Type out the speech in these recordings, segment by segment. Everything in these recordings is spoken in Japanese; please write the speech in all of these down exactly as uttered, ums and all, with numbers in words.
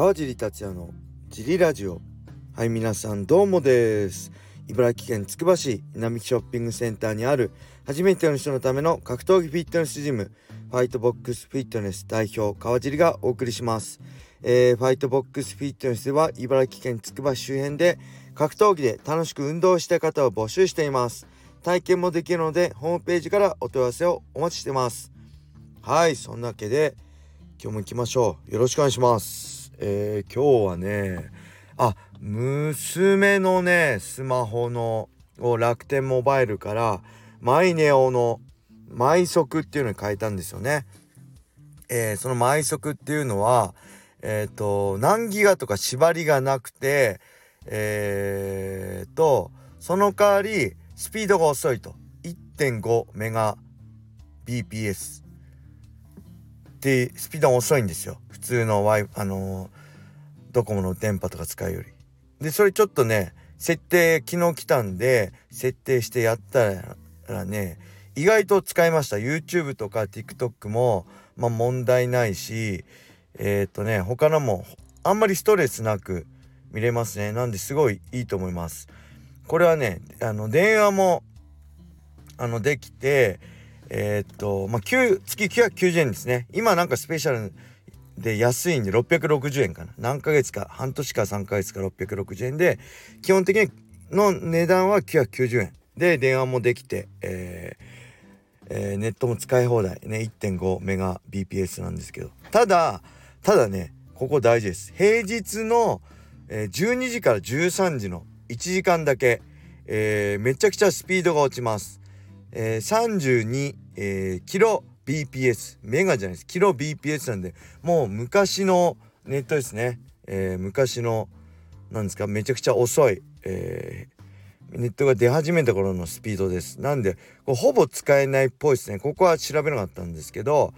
川尻達也のジリラジオ。はい、皆さんどうもです。茨城県つくば市並木ショッピングセンターにある初めての人のための格闘技フィットネスジム、ファイトボックスフィットネス代表川尻がお送りします。えー、ファイトボックスフィットネスでは茨城県つくば市周辺で格闘技で楽しく運動したい方を募集しています。体験もできるのでホームページからお問い合わせをお待ちしてます。はい、そんなわけで今日も行きましょう。よろしくお願いします。えー、今日はね、あ、娘のねスマホのを楽天モバイルからマイネオのマイ速っていうのに変えたんですよね。えー、そのマイ速っていうのはえっと何ギガとか縛りがなくて、えー、とその代わりスピードが遅いと いってんごメガビーピーエス ってスピードが遅いんですよ、普通のワイあのー、ドコモの電波とか使うより。でそれちょっとね設定昨日来たんで設定してやったらね意外と使いました。 YouTube とか TikTok もまあ問題ないし、えー、っとね他のもあんまりストレスなく見れますね。なんですごいいいと思います。これはねあの電話もあのできて、えー、っとまあきゅうつききゅうひゃくきゅうじゅうえんですね。今なんかスペシャルで安いんでろっぴゃくろくじゅうえんかな、何ヶ月か半年かさんかげつかろっぴゃくろくじゅうえんで基本的の値段はきゅうひゃくきゅうじゅうえんで電話もできて、えーえー、ネットも使い放題ね いってんごメガビーピーエス なんですけど、ただただねここ大事です。平日のじゅうにじからじゅうさんじのいちじかんだけ、えー、めちゃくちゃスピードが落ちます。えー、さんじゅうに、えー、キロ ビーピーエス メガじゃないです、キロ ビーピーエス なんでもう昔のネットですね。えー、昔のなんですかめちゃくちゃ遅い、えー、ネットが出始めた頃のスピードです。なんでこれほぼ使えないっぽいですね。ここは調べなかったんですけど、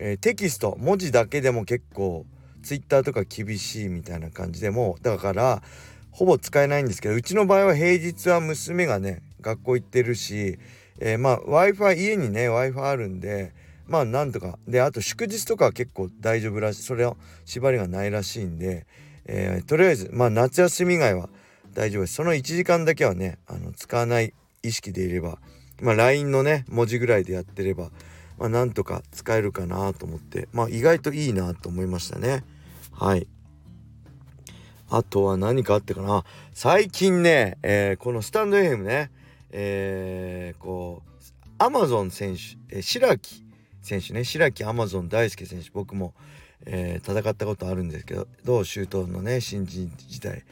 えー、テキスト文字だけでも結構ツイッターとか厳しいみたいな感じでもだからほぼ使えないんですけど、うちの場合は平日は娘がね学校行ってるし、えー、まあ Wi-Fi 家にね Wi-Fi あるんでまあなんとかで、あと祝日とかは結構大丈夫らしい、それを縛りがないらしいんで、えー、とりあえずまあ夏休み以外は大丈夫です。そのいちじかんだけはねあの使わない意識でいれば、まあ ライン のね文字ぐらいでやってればまあなんとか使えるかなと思って、まあ意外といいなと思いましたね。はい、あとは何かあってかな、最近ね、えー、このスタンド エフエム ね、えー、こうアマゾン選手、えー、白木選手ね、白木アマゾン大輔選手、僕も、えー、戦ったことあるんですけど、同周東のね新人時代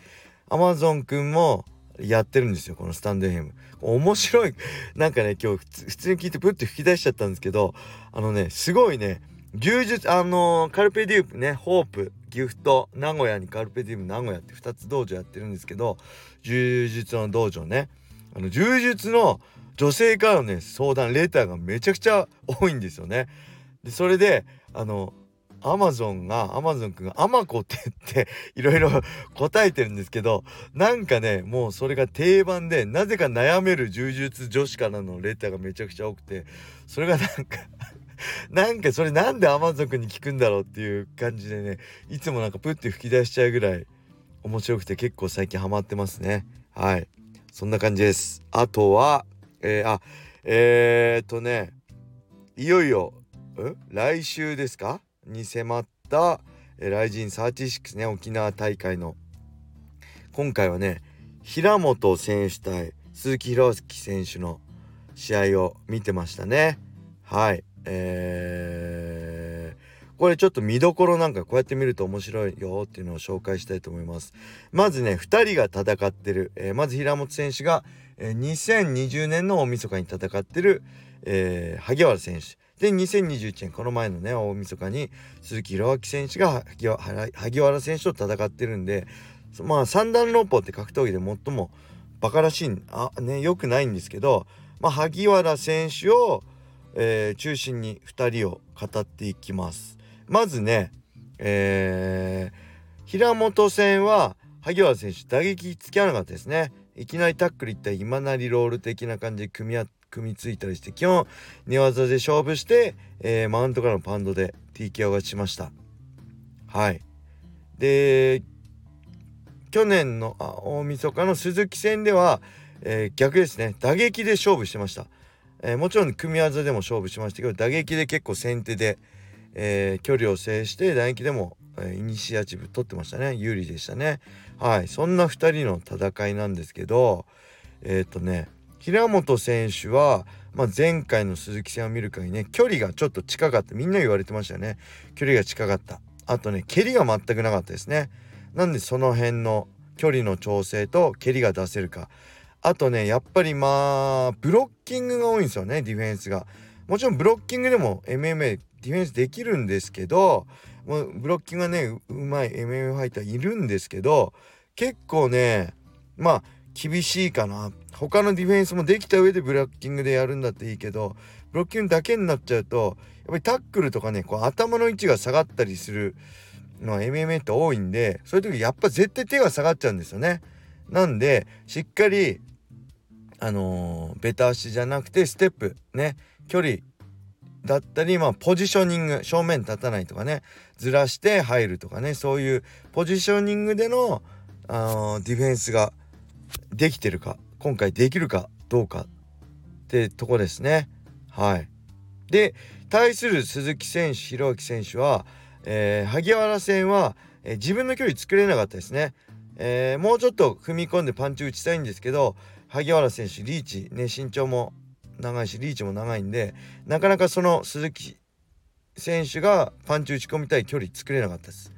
アマゾン君もやってるんですよ、このスタンド エフエム。 面白いなんかね今日普通に聞いてプッと吹き出しちゃったんですけど、あのねすごいね柔術あのー、カルペディウムね、ホープギフト名古屋にカルペディウム名古屋ってふたつ道場やってるんですけど、柔術の道場ね、あの柔術の女性からのね相談レターがめちゃくちゃ多いんですよね。でそれであのアマゾンがアマゾン君がアマコって言っていろいろ答えてるんですけど、なんかねもうそれが定番で、なぜか悩める柔術女子からのレターがめちゃくちゃ多くて、それがなんかなんかそれなんでアマゾンに聞くんだろうっていう感じでね、いつもなんかプッて吹き出しちゃうぐらい面白くて結構最近ハマってますね。はい、そんな感じです。あとはえー、あえー、っとねいよいよん来週ですかに迫った、えー、ライジンさんじゅうろくね、沖縄大会の今回はね平本選手対鈴木博之選手の試合を見てましたね。はい、えー、これちょっと見どころなんかこうやって見ると面白いよっていうのを紹介したいと思います。まずねふたりが戦ってる、えー、まず平本選手が、えー、にせんにじゅうねんの大晦日に戦ってる、えー、萩原選手で、にせんにじゅういちねんこの前のね大晦日に鈴木宏明選手が萩 原, 萩原選手と戦ってるんで、まあ三段論法って格闘技で最もバカらしいあ、ね、よくないんですけど、まあ、萩原選手をえー、中心にふたりを語っていきます。まずね、えー、平本戦は萩原選手打撃つき合わなかったですね。いきなりタックルいったり今なりロール的な感じで組み合組みついたりして、基本寝技で勝負して、えー、マウントからのパンドで ティーケーオー 勝ちしました。はい、で去年の大晦日の鈴木戦では、えー、逆ですね、打撃で勝負してました、えー、もちろん組み技でも勝負しましたけど、打撃で結構先手で、えー、距離を制して打撃でも、えー、イニシアチブ取ってましたね。有利でしたね。はい、そんなふたりの戦いなんですけど、えっとね平本選手は、まあ、前回の鈴木戦を見る限りね、距離がちょっと近かった、みんな言われてましたよね。距離が近かった、あとね蹴りが全くなかったですね。なんでその辺の距離の調整と蹴りが出せるか、あとねやっぱりまあブロッキングが多いんですよね、ディフェンスが。もちろんブロッキングでも エムエムエー ディフェンスできるんですけど、もうブロッキングがねうまい エムエムエー ファイターいるんですけど、結構ねまあ厳しいかな。他のディフェンスもできた上でブロッキングでやるんだっていいけど、ブロッキングだけになっちゃうとやっぱりタックルとかね、こう頭の位置が下がったりするのは エムエムエー って多いんで、そういう時やっぱ絶対手が下がっちゃうんですよね。なんでしっかりあのー、ベタ足じゃなくてステップね、距離だったり、まあ、ポジショニング、正面立たないとかね、ずらして入るとかね、そういうポジショニングでの、あのー、ディフェンスができてるか、今回できるかどうかってとこですね。はい。で対する鈴木選手、弘明選手は、えー、萩原戦は、えー、自分の距離作れなかったですね、えー、もうちょっと踏み込んでパンチ打ちたいんですけど、萩原選手リーチね、身長も長いしリーチも長いんで、なかなかその鈴木選手がパンチ打ち込みたい距離作れなかったです。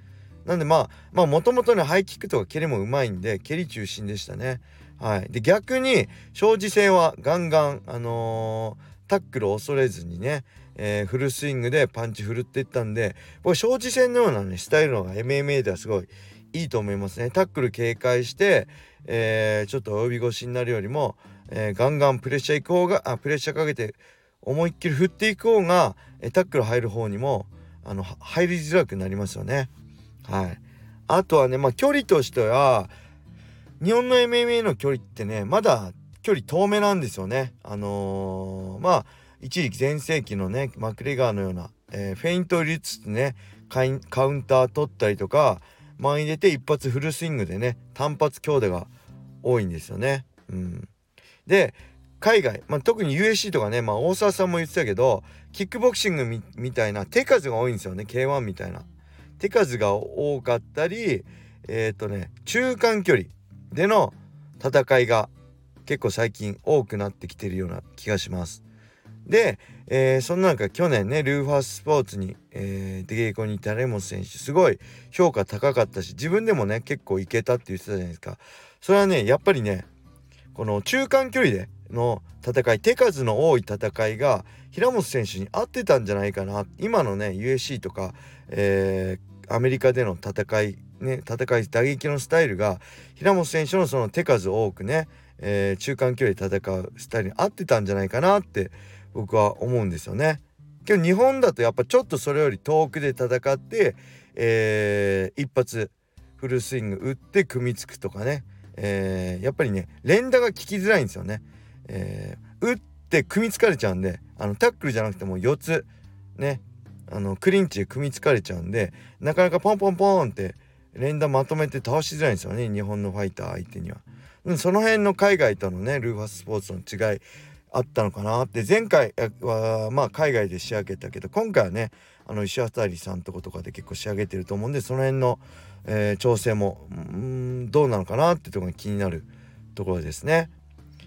なんでまあまあもともとねハイキックとか蹴りもうまいんで、蹴り中心でしたね。はい。で逆に庄司戦はガンガンあのー、タックルを恐れずにね、えー、フルスイングでパンチ振るっていったんで、僕庄司戦のようなねスタイルの方が エムエムエー ではすごいいいと思いますね。タックル警戒して、えー、ちょっと及び腰になるよりも、えー、ガンガンプレッシャー行く方があプレッシャーかけて思いっきり振っていく方が、えー、タックル入る方にもあの入りづらくなりますよね。はい、あとはね、まあ、距離としては日本の エムエムエー の距離ってねまだ距離遠めなんですよね。あのー、まあ一時期全盛期のねマクレガーのような、えー、フェイントを入れつつねカインカウンター取ったりとか前に出て一発フルスイングでね単発強打が多いんですよね。うん、で海外、まあ、特に ユーエフシー とかね、まあ、大沢さんも言ってたけどキックボクシング み, みたいな手数が多いんですよね。 ケーワン みたいな手数が多かったり、えっとね、中間距離での戦いが結構最近多くなってきてるような気がします。で、えー、そんな中去年ねルーファースポーツに、えー、出稽古に行ったレモス選手すごい評価高かったし、自分でもね結構いけたって言ってたじゃないですか。それはねやっぱりねこの中間距離での戦い、手数の多い戦いが平本選手に合ってたんじゃないかな。今のね ユーエフシー とか、えー、アメリカでの戦いね戦い打撃のスタイルが平本選手のその手数多くね、えー、中間距離で戦うスタイルに合ってたんじゃないかなって僕は思うんですよね。けど日本だとやっぱちょっとそれより遠くで戦って、えー、一発フルスイング打って組みつくとかね、えー、やっぱりね連打が効きづらいんですよね。えー、打って組みつかれちゃうんで、あのタックルじゃなくてもよっつねあのクリンチで組みつかれちゃうんで、なかなかポンポンポンって連打まとめて倒しづらいんですよね、日本のファイター相手には。その辺の海外とのねルーファスポーツの違いあったのかなって。前回はまあ海外で仕上げたけど、今回はねあの石渡さんとことかで結構仕上げてると思うんで、その辺の、えー、調整もんどうなのかなってところが気になるところですね。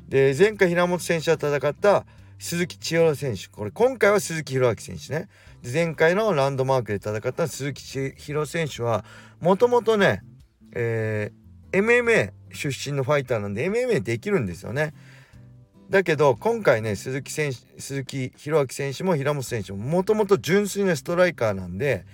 で前回平本選手が戦った鈴木千尋選手、これ今回は鈴木弘明選手ね。で前回のランドマークで戦った鈴木千尋選手はもともとね、えー、エムエムエー 出身のファイターなんで エムエムエー できるんですよね。だけど今回ね鈴木選手、鈴木弘明選手も平本選手ももともと純粋なストライカーなんで、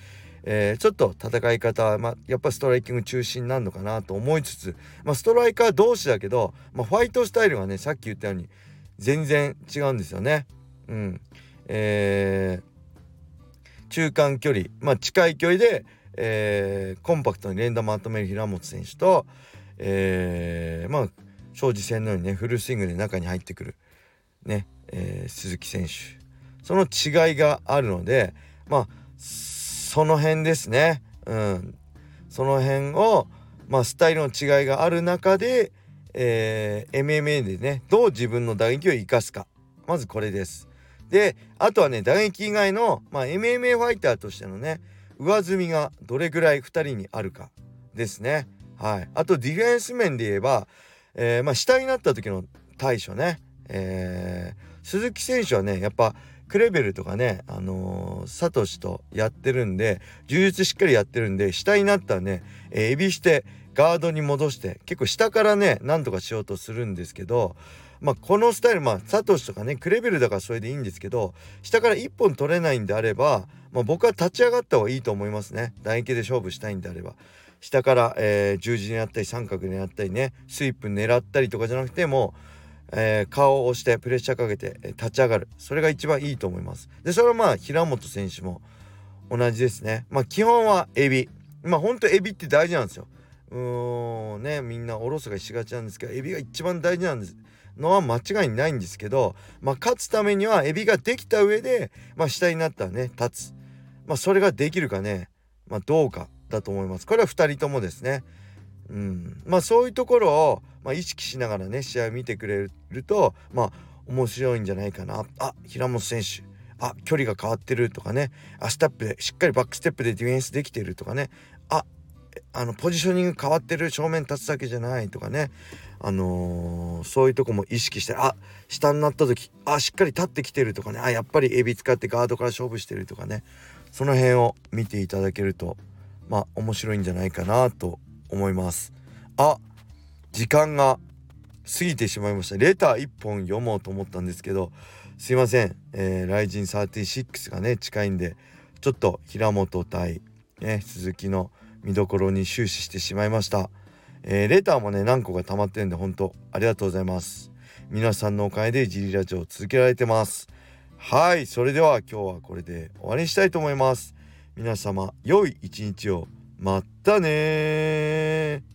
えー、ちょっと戦い方は、まあ、やっぱストライキング中心なのかなと思いつつ、まあ、ストライカー同士だけど、まあ、ファイトスタイルはねさっき言ったように全然違うんですよね。うんえー、中間距離、まあ、近い距離で、えー、コンパクトに連打まとめる平本選手と、えー、まあ庄司戦のようにねフルスイングで中に入ってくる、ねえー、鈴木選手、その違いがあるので、まあその辺ですね。うん、その辺を、まあ、スタイルの違いがある中で、えー、エムエムエー でね、どう自分の打撃を生かすか、まずこれです。であとはね、打撃以外の、まあ、エムエムエー ファイターとしてのね、上積みがどれぐらいふたりにあるかですね。はい、あとディフェンス面で言えば、えーまあ、下になった時の対処ね、えー、鈴木選手はね、やっぱクレベルとかね、あのー、サトシとやってるんで、柔術しっかりやってるんで、下になったらね、えー、エビしてガードに戻して結構下からね、なんとかしようとするんですけど、まあ、このスタイル、まあ、サトシとかね、クレベルだからそれでいいんですけど、下からいっぽん取れないんであれば、まあ、僕は立ち上がった方がいいと思いますね。打撃で勝負したいんであれば、下から、えー、十字狙ったり三角狙ったりね、スイープ狙ったりとかじゃなくても、えー、顔を押してプレッシャーかけて、えー、立ち上がる、それが一番いいと思います。でそれはまあ平本選手も同じですね。まあ基本はエビ、まあほんとエビって大事なんですよ。うーんね、みんなおろそかにしがちなんですけど、エビが一番大事なんですのは間違いないんですけど、まあ勝つためにはエビができた上で、まあ下になったらね、立つ、まあそれができるかね、まあどうかだと思います。これはふたりともですね。うん、まあそういうところを、まあ、意識しながらね、試合を見てくれると、まあ面白いんじゃないかな。あ、平本選手、あ、距離が変わってるとかね、あ、スタップでしっかりバックステップでディフェンスできてるとかね、あ、あのポジショニング変わってる、正面立つだけじゃないとかね、あのー、そういうとこも意識して、あ、下になった時、あ、しっかり立ってきてるとかね、あ、やっぱりエビ使ってガードから勝負してるとかね、その辺を見ていただけると、まあ面白いんじゃないかなと思います。あ、時間が過ぎてしまいました。レターいっぽん読もうと思ったんですけど、すいません、えー、ライジンさんじゅうろくがね近いんで、ちょっと平本対、ね、鈴木の見どころに終始してしまいました。えー、レターもね何個か溜まってるんで、本当ありがとうございます。皆さんのおかげでジリラジオを続けられてます。はい、それでは今日はこれで終わりにしたいと思います。皆様良い一日を。まったねー。